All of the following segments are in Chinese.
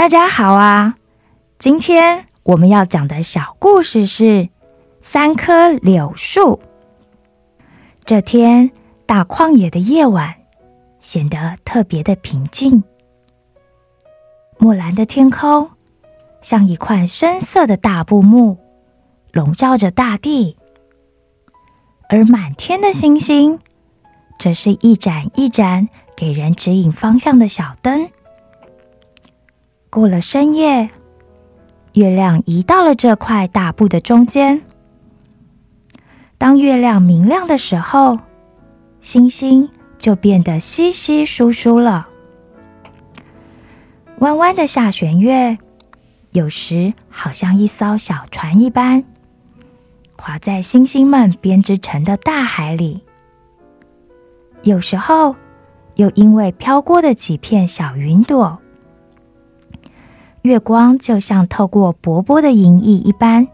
大家好啊，今天我们要讲的小故事是三棵柳树。这天，大旷野的夜晚显得特别的平静，莫兰的天空像一盏一盏给人指引方向的小灯。 过了深夜，月亮移到了这块大布的中间。当月亮明亮的时候，星星就变得稀稀疏疏了，弯弯的下弦月有时好像一艘小船一般，划在星星们编织成的大海里，有时候又因为飘过的几片小云朵， 月光就像透过薄薄的银翼一般，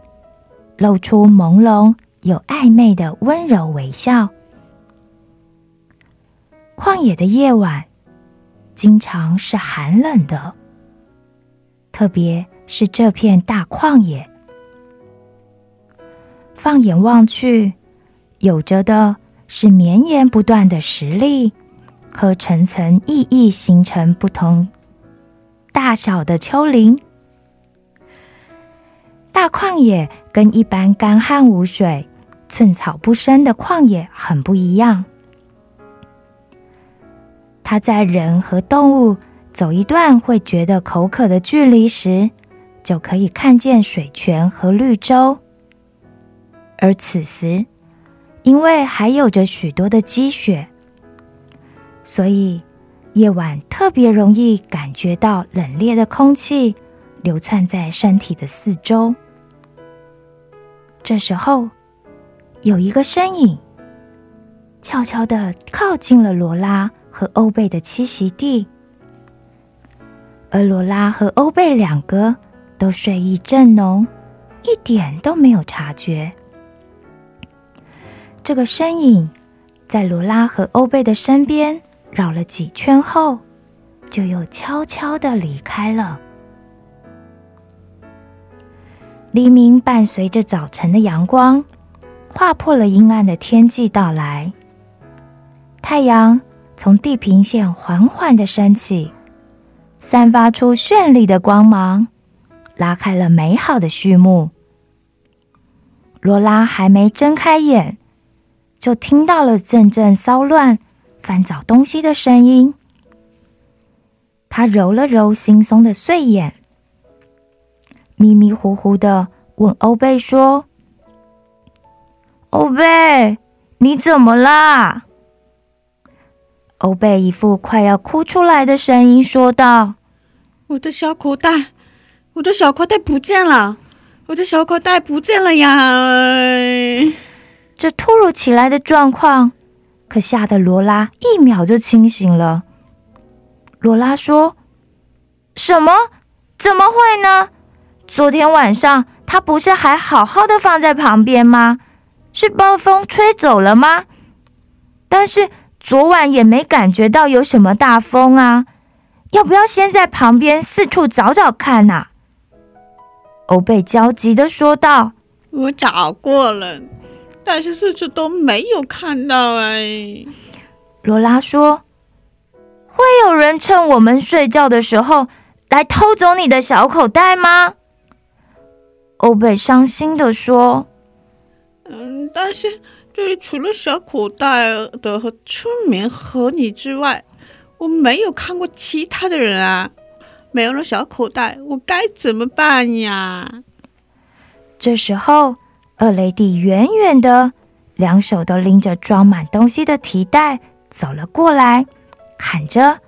露出朦胧有暧昧的温柔微笑。旷野的夜晚经常是寒冷的，特别是这片大旷野，放眼望去，有着的是绵延不断的石砾和层层熠熠形成不同 大小的丘陵。大旷野跟一般干旱无水、寸草不生的旷野很不一样，它在人和动物走一段会觉得口渴的距离时，就可以看见水泉和绿洲。而此时因为还有着许多的积雪， 所以 夜晚特别容易感觉到冷冽的空气流窜在身体的四周。这时候有一个身影悄悄地靠近了罗拉和欧贝的栖息地，而罗拉和欧贝两个都睡意正浓，一点都没有察觉。这个身影在罗拉和欧贝的身边 绕了几圈后就又悄悄地离开了。黎明伴随着早晨的阳光划破了阴暗的天际到来，太阳从地平线缓缓地升起，散发出绚丽的光芒，拉开了美好的序幕。罗拉还没睁开眼，就听到了阵阵骚乱 翻找东西的声音。他揉了揉惺忪的睡眼，迷迷糊糊的问欧贝说：“欧贝，你怎么啦？”欧贝一副快要哭出来的声音说道：“我的小口袋，我的小口袋不见了，我的小口袋不见了呀！”这突如其来的状况 可吓得罗拉一秒就清醒了。罗拉说：“什么？怎么会呢？昨天晚上它不是还好好的放在旁边吗？是暴风吹走了吗？但是昨晚也没感觉到有什么大风啊，要不要先在旁边四处找找看啊？”欧贝焦急地说道。“我找过了。” 但是是说会有人趁我们睡觉的时候来偷走你的小口袋吗？欧贝伤心地说：“但是对于除了小口袋的和春眠和你之外，我没有看过其他的人啊，没有了小口袋我该怎么办呀？”这时候 恶雷帝远远地两手都拎着装满东西的提袋走了过来，喊着：“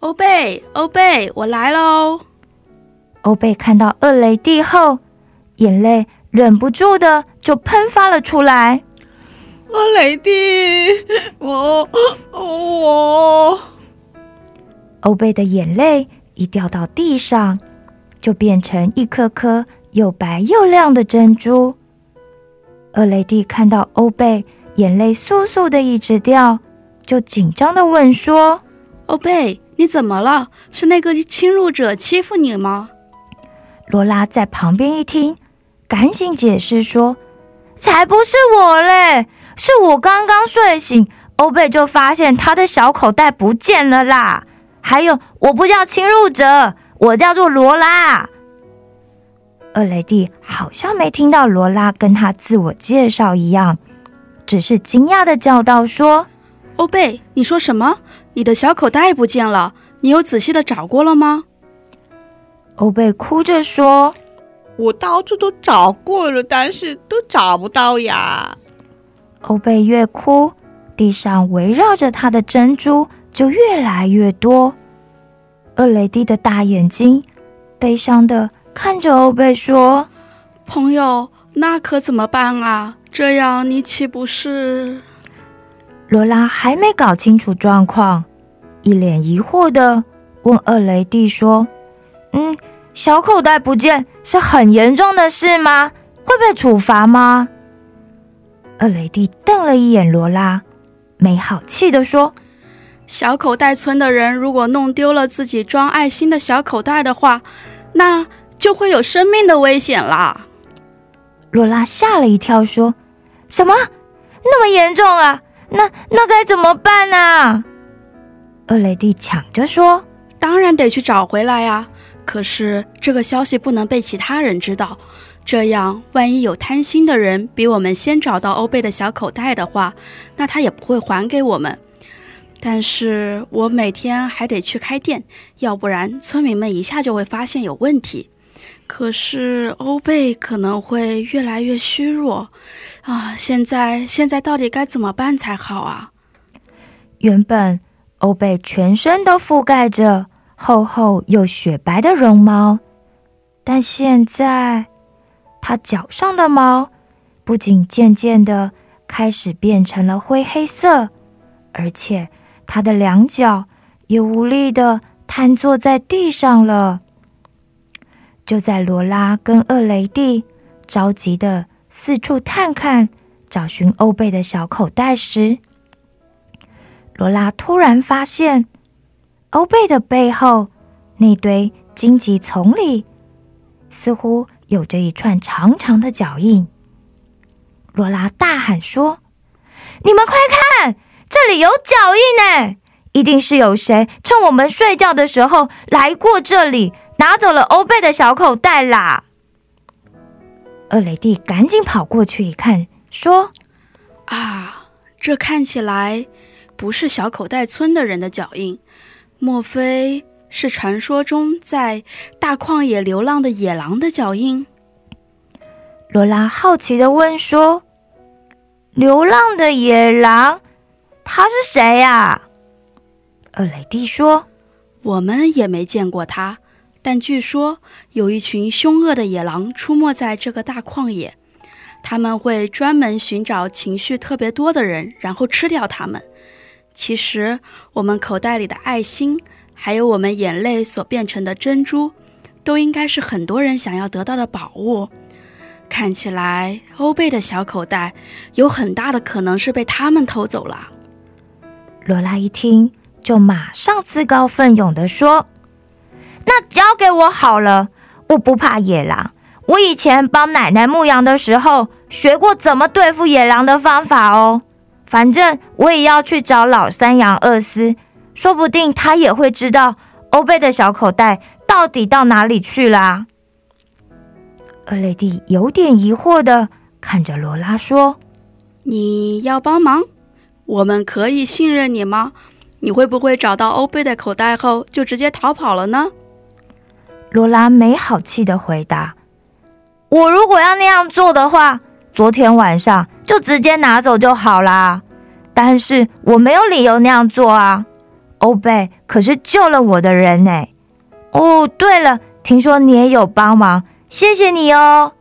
欧贝，欧贝，我来喽！”欧贝看到恶雷帝后，眼泪忍不住地就喷发了出来。恶雷帝，我，欧贝的眼泪一掉到地上，就变成一颗颗又白又亮的珍珠。 恶雷帝看到欧贝眼泪簌簌的一直掉，就紧张地问说：“欧贝，你怎么了？ 是那个侵入者欺负你吗？ 罗拉在旁边一听，赶紧解释说：“才不是我嘞，是我刚刚睡醒，欧贝就发现他的小口袋不见了啦！还有，我不叫侵入者，我叫做罗拉。” 二雷蒂好像没听到罗拉跟他自我介绍一样，只是惊讶地叫道说：“欧贝，你说什么？你的小口袋不见了，你有仔细地找过了吗？”欧贝哭着说：“我到处都找过了，但是都找不到呀。”欧贝越哭，地上围绕着他的珍珠就越来越多。二雷蒂的大眼睛悲伤地 看着欧贝说：“朋友，那可怎么办啊？这样你岂不是……” 罗拉还没搞清楚状况，一脸疑惑地问：“二雷蒂说，小口袋不见是很严重的事吗？会被处罚吗？” 二雷蒂瞪了一眼罗拉，没好气地说：“ 小口袋村的人如果弄丢了自己装爱心的小口袋的话，那……” 就会有生命的危险啦！罗拉吓了一跳，说：“什么？那么严重啊？那该怎么办啊？” 二雷蒂抢着说：“当然得去找回来啊，可是这个消息不能被其他人知道，这样万一有贪心的人比我们先找到欧贝的小口袋的话，那他也不会还给我们。” 但是我每天还得去开店，要不然村民们一下就会发现有问题。 可是欧贝可能会越来越虚弱啊，现在到底该怎么办才好啊？ 原本欧贝全身都覆盖着厚厚又雪白的绒毛，但现在他脚上的毛不仅渐渐地开始变成了灰黑色，而且他的两脚也无力地瘫坐在地上了。 就在罗拉跟二雷蒂着急地四处探看，找寻欧贝的小口袋时， 罗拉突然发现欧贝的背后那堆荆棘丛里似乎有着一串长长的脚印。 罗拉大喊说：“你们快看，这里有脚印！一定是有谁趁我们睡觉的时候来过这里， 拿走了欧贝的小口袋啦！” 二雷蒂赶紧跑过去一看，说：“啊，这看起来不是小口袋村的人的脚印，莫非是传说中在大旷野流浪的野狼的脚印？” 罗拉好奇地问说：“流浪的野狼，他是谁呀？” 二雷蒂说：“我们也没见过他。” 但据说有一群凶恶的野狼出没在这个大旷野，他们会专门寻找情绪特别多的人，然后吃掉他们。其实我们口袋里的爱心还有我们眼泪所变成的珍珠，都应该是很多人想要得到的宝物。看起来欧贝的小口袋有很大的可能是被他们偷走了。罗拉一听就马上自告奋勇地说：“ 那交给我好了，我不怕野狼，我以前帮奶奶牧羊的时候学过怎么对付野狼的方法哦，反正我也要去找老山羊厄斯，说不定他也会知道欧贝的小口袋到底到哪里去啦。” 二雷蒂有点疑惑地看着罗拉说：“你要帮忙？ 我们可以信任你吗？ 你会不会找到欧贝的口袋后就直接逃跑了呢？” 罗拉没好气地回答：“我如果要那样做的话，昨天晚上就直接拿走就好啦。但是我没有理由那样做啊，欧贝可是救了我的人呢。哦，对了，听说你也有帮忙，谢谢你哦。”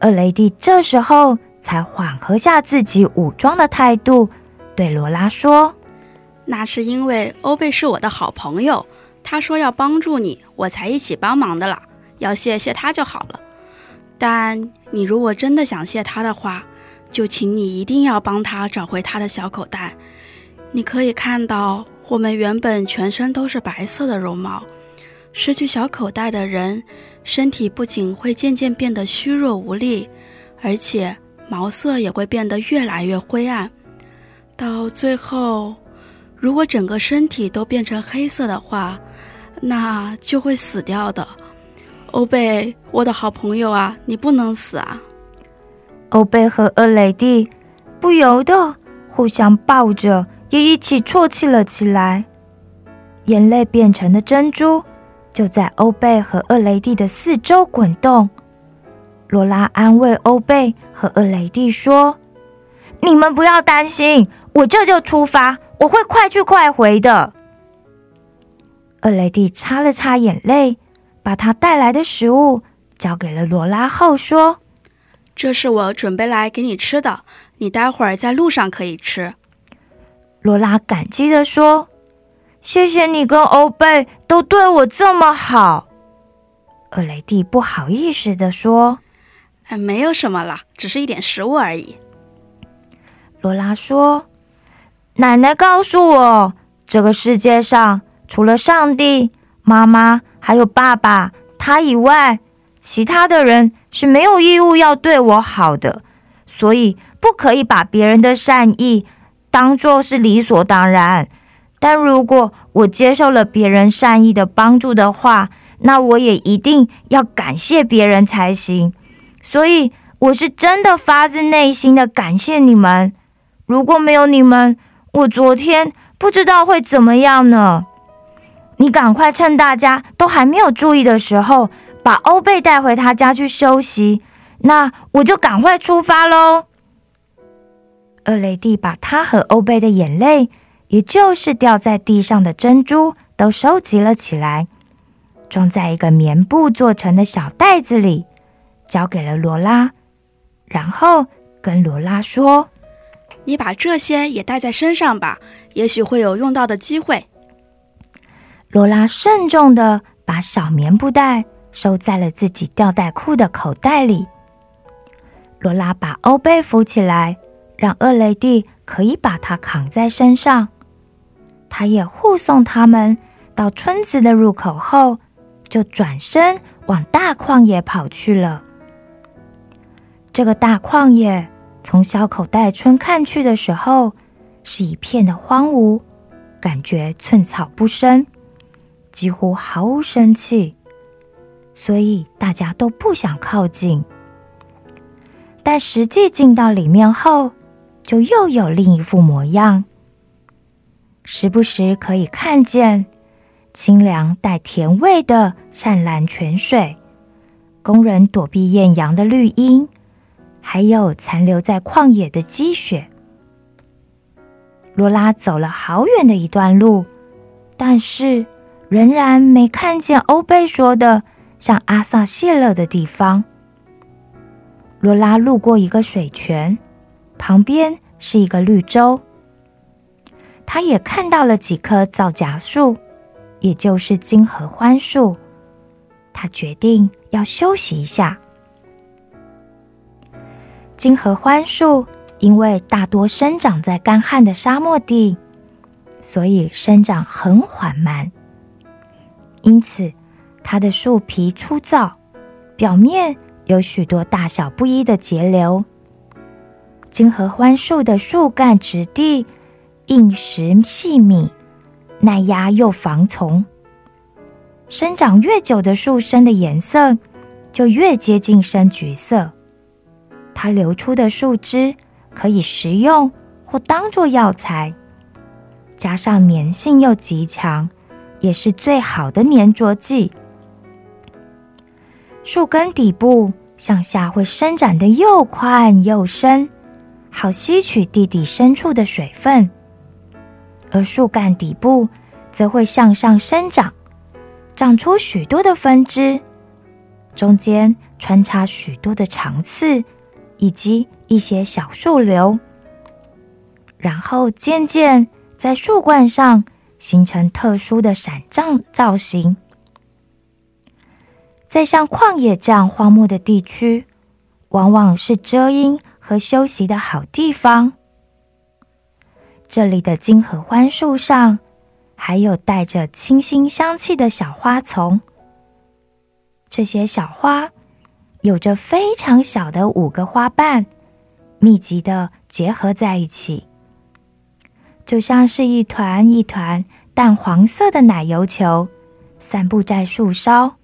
二雷蒂这时候才缓和下自己武装的态度，对罗拉说：“那是因为欧贝是我的好朋友， 他说要帮助你，我才一起帮忙的啦，要谢谢他就好了。但你如果真的想谢他的话，就请你一定要帮他找回他的小口袋。你可以看到我们原本全身都是白色的绒毛，失去小口袋的人，身体不仅会渐渐变得虚弱无力，而且毛色也会变得越来越灰暗。到最后，如果整个身体都变成黑色的话，那就会死掉的。欧贝，我的好朋友啊，你不能死啊！欧贝和厄雷蒂不由得互相抱着，也一起啜泣了起来。眼泪变成的珍珠就在欧贝和厄雷蒂的四周滚动。罗拉安慰欧贝和厄雷蒂说：“你们不要担心，我这就出发，我会快去快回的。”厄雷蒂擦了擦眼泪，把他带来的食物交给了罗拉后说：“这是我准备来给你吃的，你待会儿在路上可以吃。”罗拉感激地说：“谢谢你跟欧贝都对我这么好。”厄雷蒂不好意思地说：“没有什么啦，只是一点食物而已。”罗拉说：“奶奶告诉我，这个世界上除了上帝、妈妈还有爸爸他以外，其他的人是没有义务要对我好的，所以不可以把别人的善意当作是理所当然。但如果我接受了别人善意的帮助的话，那我也一定要感谢别人才行。所以我是真的发自内心的感谢你们，如果没有你们，我昨天不知道会怎么样呢。你赶快趁大家都还没有注意的时候，把欧贝带回他家去休息，那我就赶快出发咯。”厄雷蒂把他和欧贝的眼泪，也就是掉在地上的珍珠都收集了起来，装在一个棉布做成的小袋子里，交给了罗拉，然后跟罗拉说：“你把这些也带在身上吧，也许会有用到的机会。”罗拉慎重地把小棉布袋收在了自己吊带裤的口袋里。罗拉把欧贝扶起来，让厄雷蒂可以把它扛在身上。他也护送他们到村子的入口后，就转身往大旷野跑去了。这个大旷野从小口袋村看去的时候，是一片的荒芜，感觉寸草不生，几乎毫无生气，所以大家都不想靠近。但实际进到里面后，就又有另一副模样。时不时可以看见清凉带甜味的湛蓝泉水，工人躲避艳阳的绿荫，还有残留在旷野的积雪。罗拉走了好远的一段路，但是仍然没看见欧贝说的像阿萨谢勒的地方。罗拉路过一个水泉，旁边是一个绿洲。她也看到了几棵皂荚树，也就是金合欢树。她决定要休息一下。金合欢树因为大多生长在干旱的沙漠地，所以生长很缓慢，因此它的树皮粗糙，表面有许多大小不一的节流。金合欢树的树干质地硬实细密，耐压又防虫。生长越久的树身的颜色就越接近深橘色，它流出的树枝可以食用或当作药材，加上粘性又极强，也是最好的粘着剂。树根底部向下会伸展得又宽又深，好吸取地底深处的水分，而树干底部则会向上生长，长出许多的分支，中间穿插许多的长刺以及一些小树瘤，然后渐渐在树冠上形成特殊的闪状造型。在像旷野这样荒漠的地区，往往是遮阴和休息的好地方。这里的金合欢树上还有带着清新香气的小花丛。这些小花有着非常小的5个花瓣，密集地结合在一起，就像是一团一团淡黄色的奶油球，散布在树梢。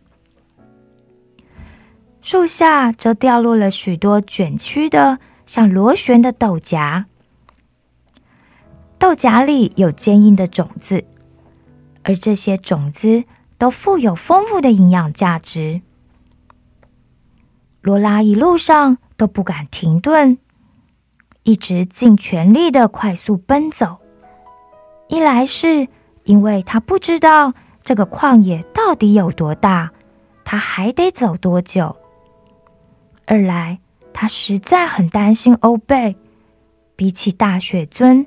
树下则掉落了许多卷曲的像螺旋的豆荚，豆荚里有坚硬的种子，而这些种子都富有丰富的营养价值。罗拉一路上都不敢停顿，一直尽全力地快速奔走。一来是因为他不知道这个旷野到底有多大，他还得走多久。二来，他实在很担心欧贝，比起大雪尊，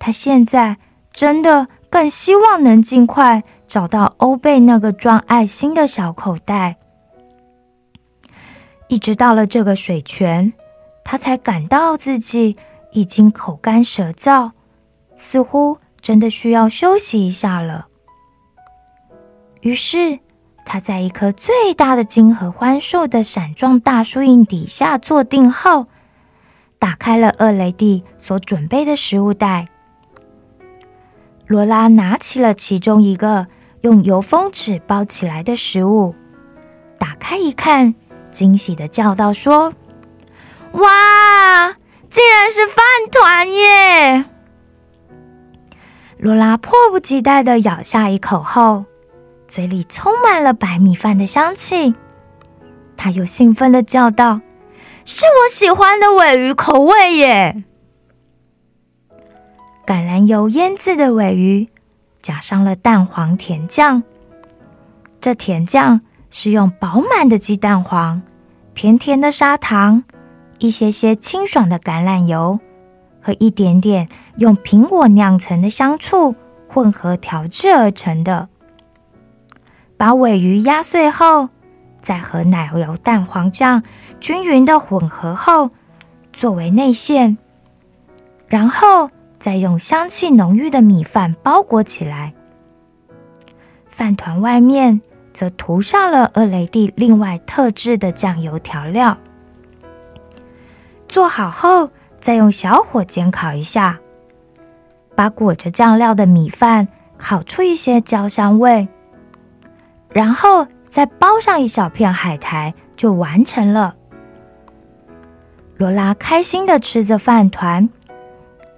他现在真的更希望能尽快找到欧贝那个装爱心的小口袋。一直到了这个水泉，他才感到自己已经口干舌燥，似乎真的需要休息一下了。于是他在一棵最大的金合欢树的伞状大树荫底下坐定后，打开了厄雷蒂所准备的食物袋。罗拉拿起了其中一个用油封纸包起来的食物，打开一看，惊喜地叫道说：“哇，竟然是饭团耶！”罗拉迫不及待地咬下一口后，嘴里充满了白米饭的香气。她又兴奋地叫道：“是我喜欢的鮪鱼口味耶！”橄榄油腌制的鮪鱼加上了蛋黄甜酱，这甜酱是用饱满的鸡蛋黄、甜甜的砂糖、一些些清爽的橄榄油和一点点用苹果酿成的香醋混合调制而成的。把鮪鱼压碎后，再和奶油蛋黄酱均匀的混合后作为内馅，然后再用香气浓郁的米饭包裹起来。饭团外面则涂上了厄雷蒂另外特制的酱油调料。做好后，再用小火煎烤一下，把裹着酱料的米饭烤出一些焦香味，然后再包上一小片海苔就完成了。罗拉开心地吃着饭团，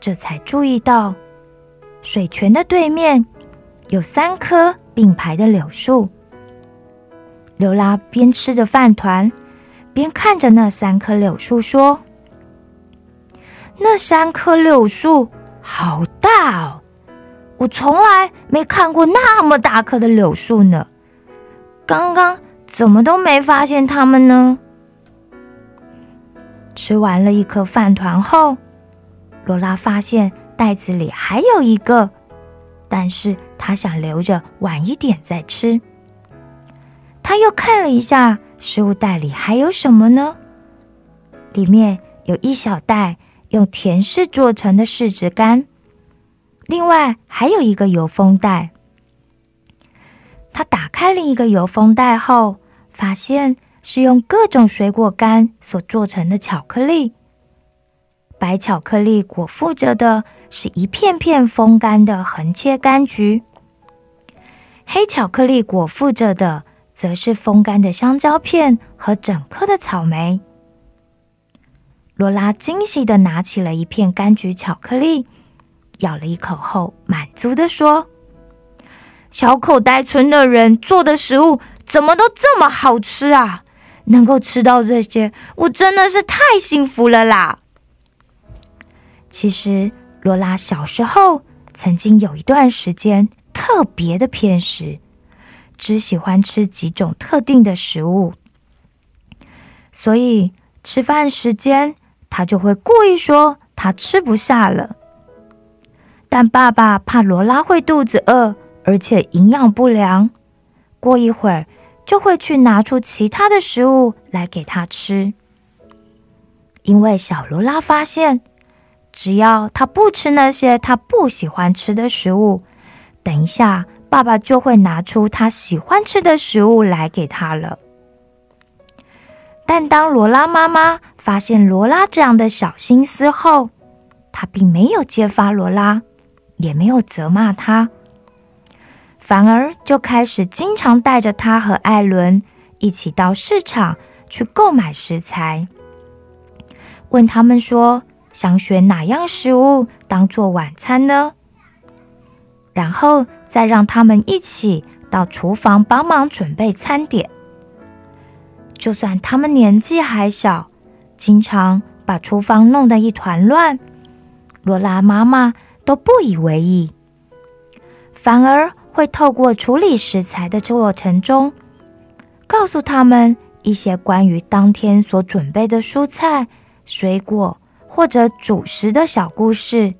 这才注意到水泉的对面有3棵并排的柳树。罗拉边吃着饭团边看着那3棵柳树说：“那3棵柳树好大哦，我从来没看过那么大棵的柳树呢，刚刚怎么都没发现它们呢？”吃完了一颗饭团后，罗拉发现袋子里还有一个，但是她想留着晚一点再吃。她又看了一下食物袋里还有什么呢？里面有一小袋用甜柿做成的柿子干，另外还有一个油封袋。她打开了一个油封袋后，发现是用各种水果干所做成的巧克力。白巧克力裹附着的是一片片风干的横切柑橘，黑巧克力裹附着的则是风干的香蕉片和整颗的草莓。罗拉惊喜地拿起了一片柑橘巧克力，咬了一口后满足地说：“小口袋村的人做的食物怎么都这么好吃啊！能够吃到这些，我真的是太幸福了啦！”其实罗拉小时候曾经有一段时间特别的偏食，只喜欢吃几种特定的食物，所以吃饭时间她就会故意说她吃不下了。但爸爸怕罗拉会肚子饿，而且营养不良，过一会儿就会去拿出其他的食物来给她吃。因为小罗拉发现，只要他不吃那些他不喜欢吃的食物，等一下爸爸就会拿出他喜欢吃的食物来给他了。但当罗拉妈妈发现罗拉这样的小心思后，她并没有揭发罗拉，也没有责骂她，反而就开始经常带着她和艾伦一起到市场去购买食材，问他们说想选哪样食物当做晚餐呢？然后再让他们一起到厨房帮忙准备餐点。就算他们年纪还小，经常把厨房弄得一团乱，罗拉妈妈都不以为意，反而会透过处理食材的过程中，告诉他们一些关于当天所准备的蔬菜、水果或者主食的小故事，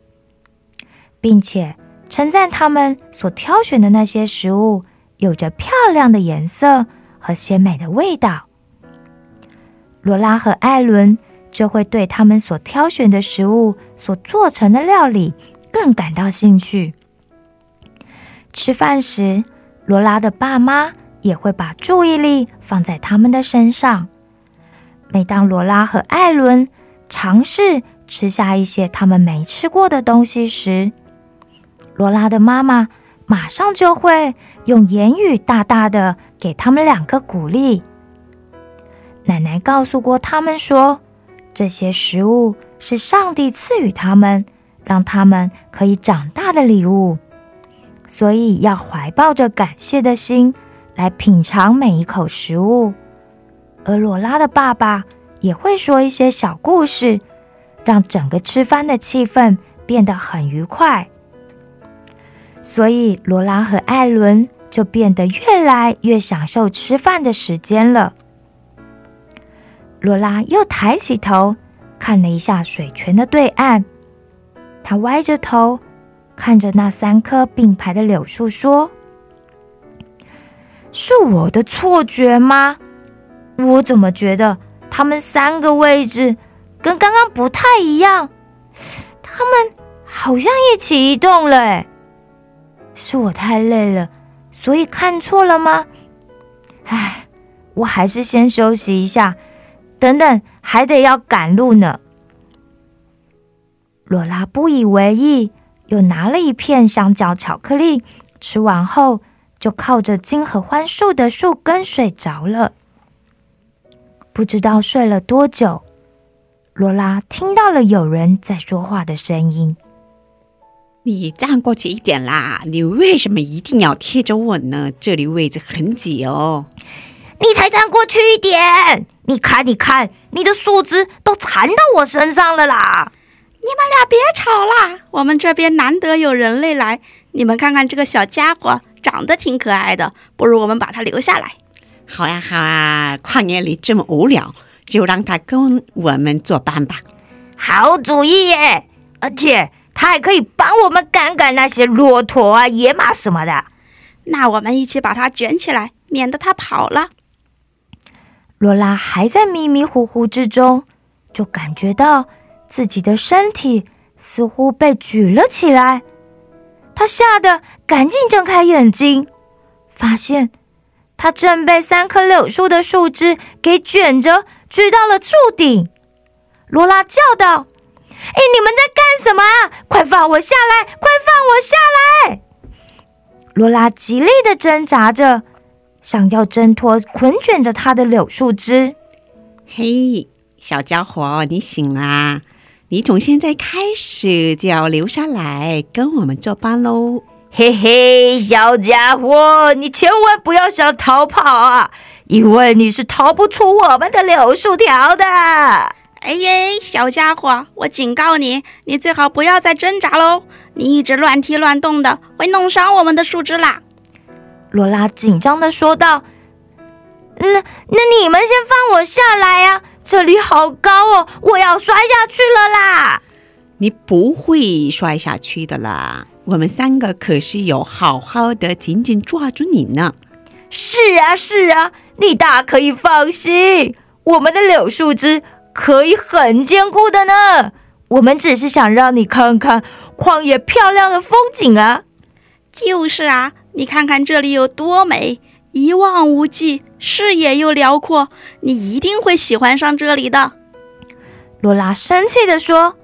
并且称赞他们所挑选的那些食物有着漂亮的颜色和鲜美的味道。罗拉和艾伦就会对他们所挑选的食物所做成的料理更感到兴趣。吃饭时，罗拉的爸妈也会把注意力放在他们的身上。每当罗拉和艾伦尝试吃下一些他们没吃过的东西时，罗拉的妈妈马上就会用言语大大的给他们两个鼓励。奶奶告诉过他们说，这些食物是上帝赐予他们，让他们可以长大的礼物，所以要怀抱着感谢的心来品尝每一口食物。而罗拉的爸爸也会说一些小故事，让整个吃饭的气氛变得很愉快。所以罗拉和艾伦就变得越来越享受吃饭的时间了。罗拉又抬起头看了一下水泉的对岸，她歪着头看着那三棵并排的柳树说，是我的错觉吗？我怎么觉得他们三个位置跟刚刚不太一样，他们好像一起移动了耶。是我太累了，所以看错了吗？唉，我还是先休息一下，等等还得要赶路呢。罗拉不以为意，又拿了一片香蕉巧克力，吃完后就靠着金合欢树的树根睡着了。不知道睡了多久，罗拉听到了有人在说话的声音。你站过去一点啦，你为什么一定要贴着我呢？这里位置很挤哦。你才站过去一点，你看你的树枝都缠到我身上了啦。你们俩别吵啦，我们这边难得有人类来，你们看看这个小家伙长得挺可爱的，不如我们把他留下来。好呀好呀，旷野里这么无聊，就让他跟我们作伴吧。好主意耶，而且他还可以帮我们赶赶那些骆驼啊、野马什么的。那我们一起把它卷起来，免得它跑了。罗拉还在迷迷糊糊之中，就感觉到自己的身体似乎被举了起来。她吓得赶紧睁开眼睛，发现她正被三棵柳树的树枝给卷着，举到了树顶。罗拉叫道，哎，你们在干什么啊？快放我下来！快放我下来！罗拉极力地挣扎着，想要挣脱捆卷着她的柳树枝。嘿，小家伙，你醒啦！你从现在开始就要留下来跟我们作伴喽！嘿嘿，小家伙，你千万不要想逃跑啊，因为你是逃不出我们的柳树条的。哎呀，小家伙，我警告你，你最好不要再挣扎喽！你一直乱踢乱动的，会弄伤我们的树枝啦。罗拉紧张地说道，那你们先放我下来呀，这里好高哦，我要摔下去了啦。你不会摔下去的啦，我们三个可是有好好的紧紧抓住你呢。是啊，你大可以放心，我们的柳树枝可以很坚固的呢，我们只是想让你看看旷野漂亮的风景啊。就是啊，你看看这里有多美，一望无际，视野又辽阔，你一定会喜欢上这里的。罗拉生气地说：“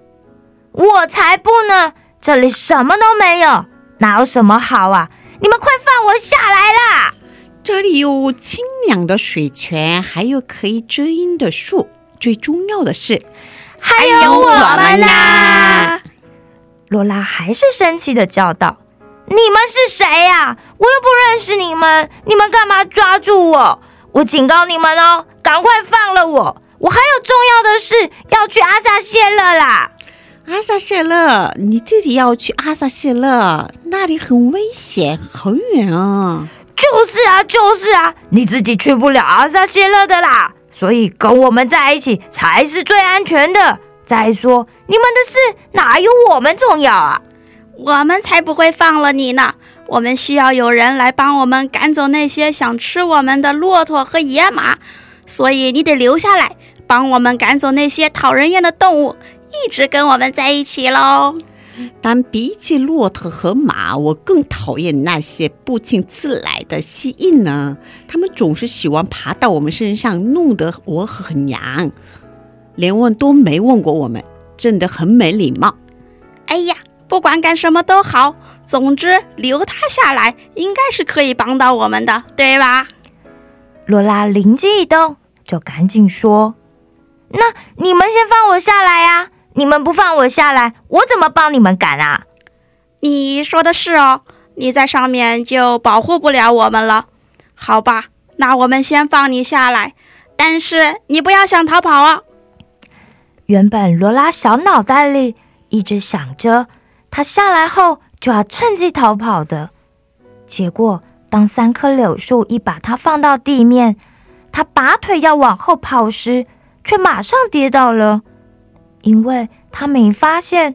我才不呢，这里什么都没有，哪有什么好啊！你们快放我下来啦！”这里有清凉的水泉，还有可以遮阴的树，最重要的是还有我们啦！罗拉还是生气地叫道：“你们是谁呀？我又不认识你们，你们干嘛抓住我？我警告你们哦，赶快放了我，我还有重要的事要去阿萨谢勒啦！”阿萨谢勒，你自己要去阿萨谢勒，那里很危险，很远啊！就是啊，就是啊，你自己去不了阿萨谢勒的啦，所以跟我们在一起才是最安全的。再说，你们的事哪有我们重要啊？我们才不会放了你呢！我们需要有人来帮我们赶走那些想吃我们的骆驼和野马，所以你得留下来，帮我们赶走那些讨人厌的动物，一直跟我们在一起喽。但比起骆驼和马，我更讨厌那些不请自来的蜥蜴呢。它们总是喜欢爬到我们身上，弄得我很痒，连问都没问过我们，真的很没礼貌。哎呀，不管干什么都好，总之留它下来应该是可以帮到我们的，对吧？罗拉灵机一动，就赶紧说：“那你们先放我下来啊！你们不放我下来，我怎么帮你们赶啊？”你说的是哦，你在上面就保护不了我们了。好吧，那我们先放你下来，但是你不要想逃跑啊。原本罗拉小脑袋里一直想着，她下来后就要趁机逃跑的。结果，当三棵柳树一把她放到地面，她拔腿要往后跑时，却马上跌倒了。因为他没发现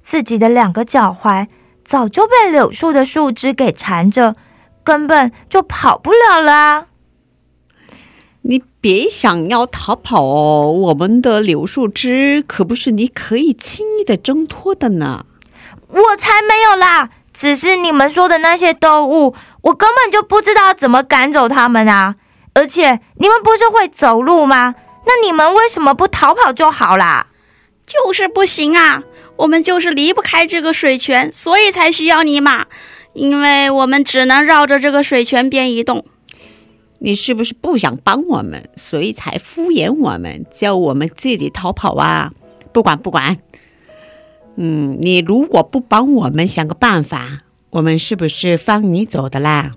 自己的两个脚踝早就被柳树的树枝给缠着，根本就跑不了了啊。你别想要逃跑哦，我们的柳树枝可不是你可以轻易的挣脱的呢。我才没有啦，只是你们说的那些动物，我根本就不知道怎么赶走他们啊。而且你们不是会走路吗？那你们为什么不逃跑就好啦？就是不行啊，我们就是离不开这个水泉，所以才需要你嘛，因为我们只能绕着这个水泉边移动。你是不是不想帮我们，所以才敷衍我们，叫我们自己逃跑啊？不管，你如果不帮我们想个办法，我们是不是放你走的啦？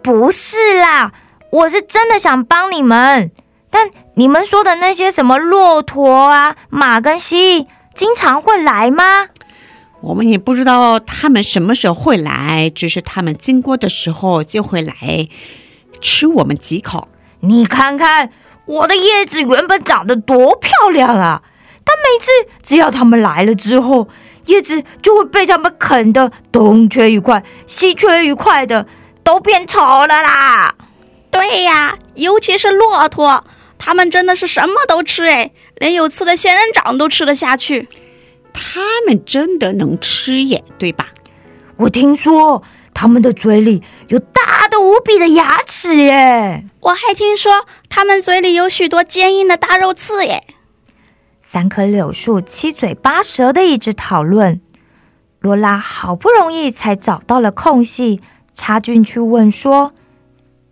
不是啦，我是真的想帮你们，但你们说的那些什么骆驼啊、马跟蜥蜴经常会来吗？我们也不知道他们什么时候会来，只是他们经过的时候就会来吃我们几口。你看看，我的叶子原本长得多漂亮啊，但每次只要他们来了之后，叶子就会被他们啃得东缺一块、西缺一块的，都变丑了啦。对呀，尤其是骆驼，他们真的是什么都吃哎，连有刺的仙人掌都吃得下去。他们真的能吃耶，对吧？我听说他们的嘴里有大的无比的牙齿耶。我还听说他们嘴里有许多坚硬的大肉刺耶。三棵柳树七嘴八舌的一直讨论，罗拉好不容易才找到了空隙，插进去问说：“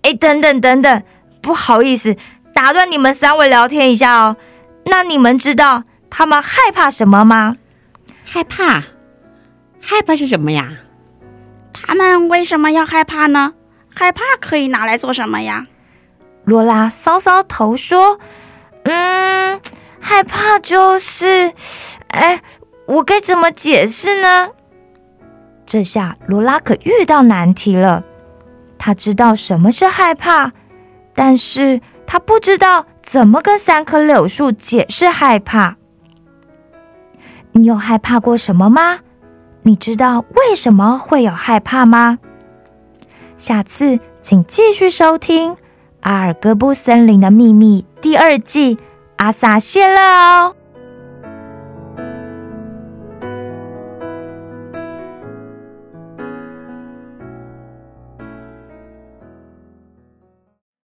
哎，等等，不好意思。”打断你们三位聊天一下哦，那你们知道他们害怕什么吗？害怕是什么呀？他们为什么要害怕呢？害怕可以拿来做什么呀？罗拉搔搔头说：“害怕就是……哎，我该怎么解释呢？”这下罗拉可遇到难题了。她知道什么是害怕，但是他不知道怎么跟三棵柳树解释害怕。你有害怕过什么吗？你知道为什么会有害怕吗？下次请继续收听《阿尔戈布森林的秘密》第2季《阿萨谢勒》哦。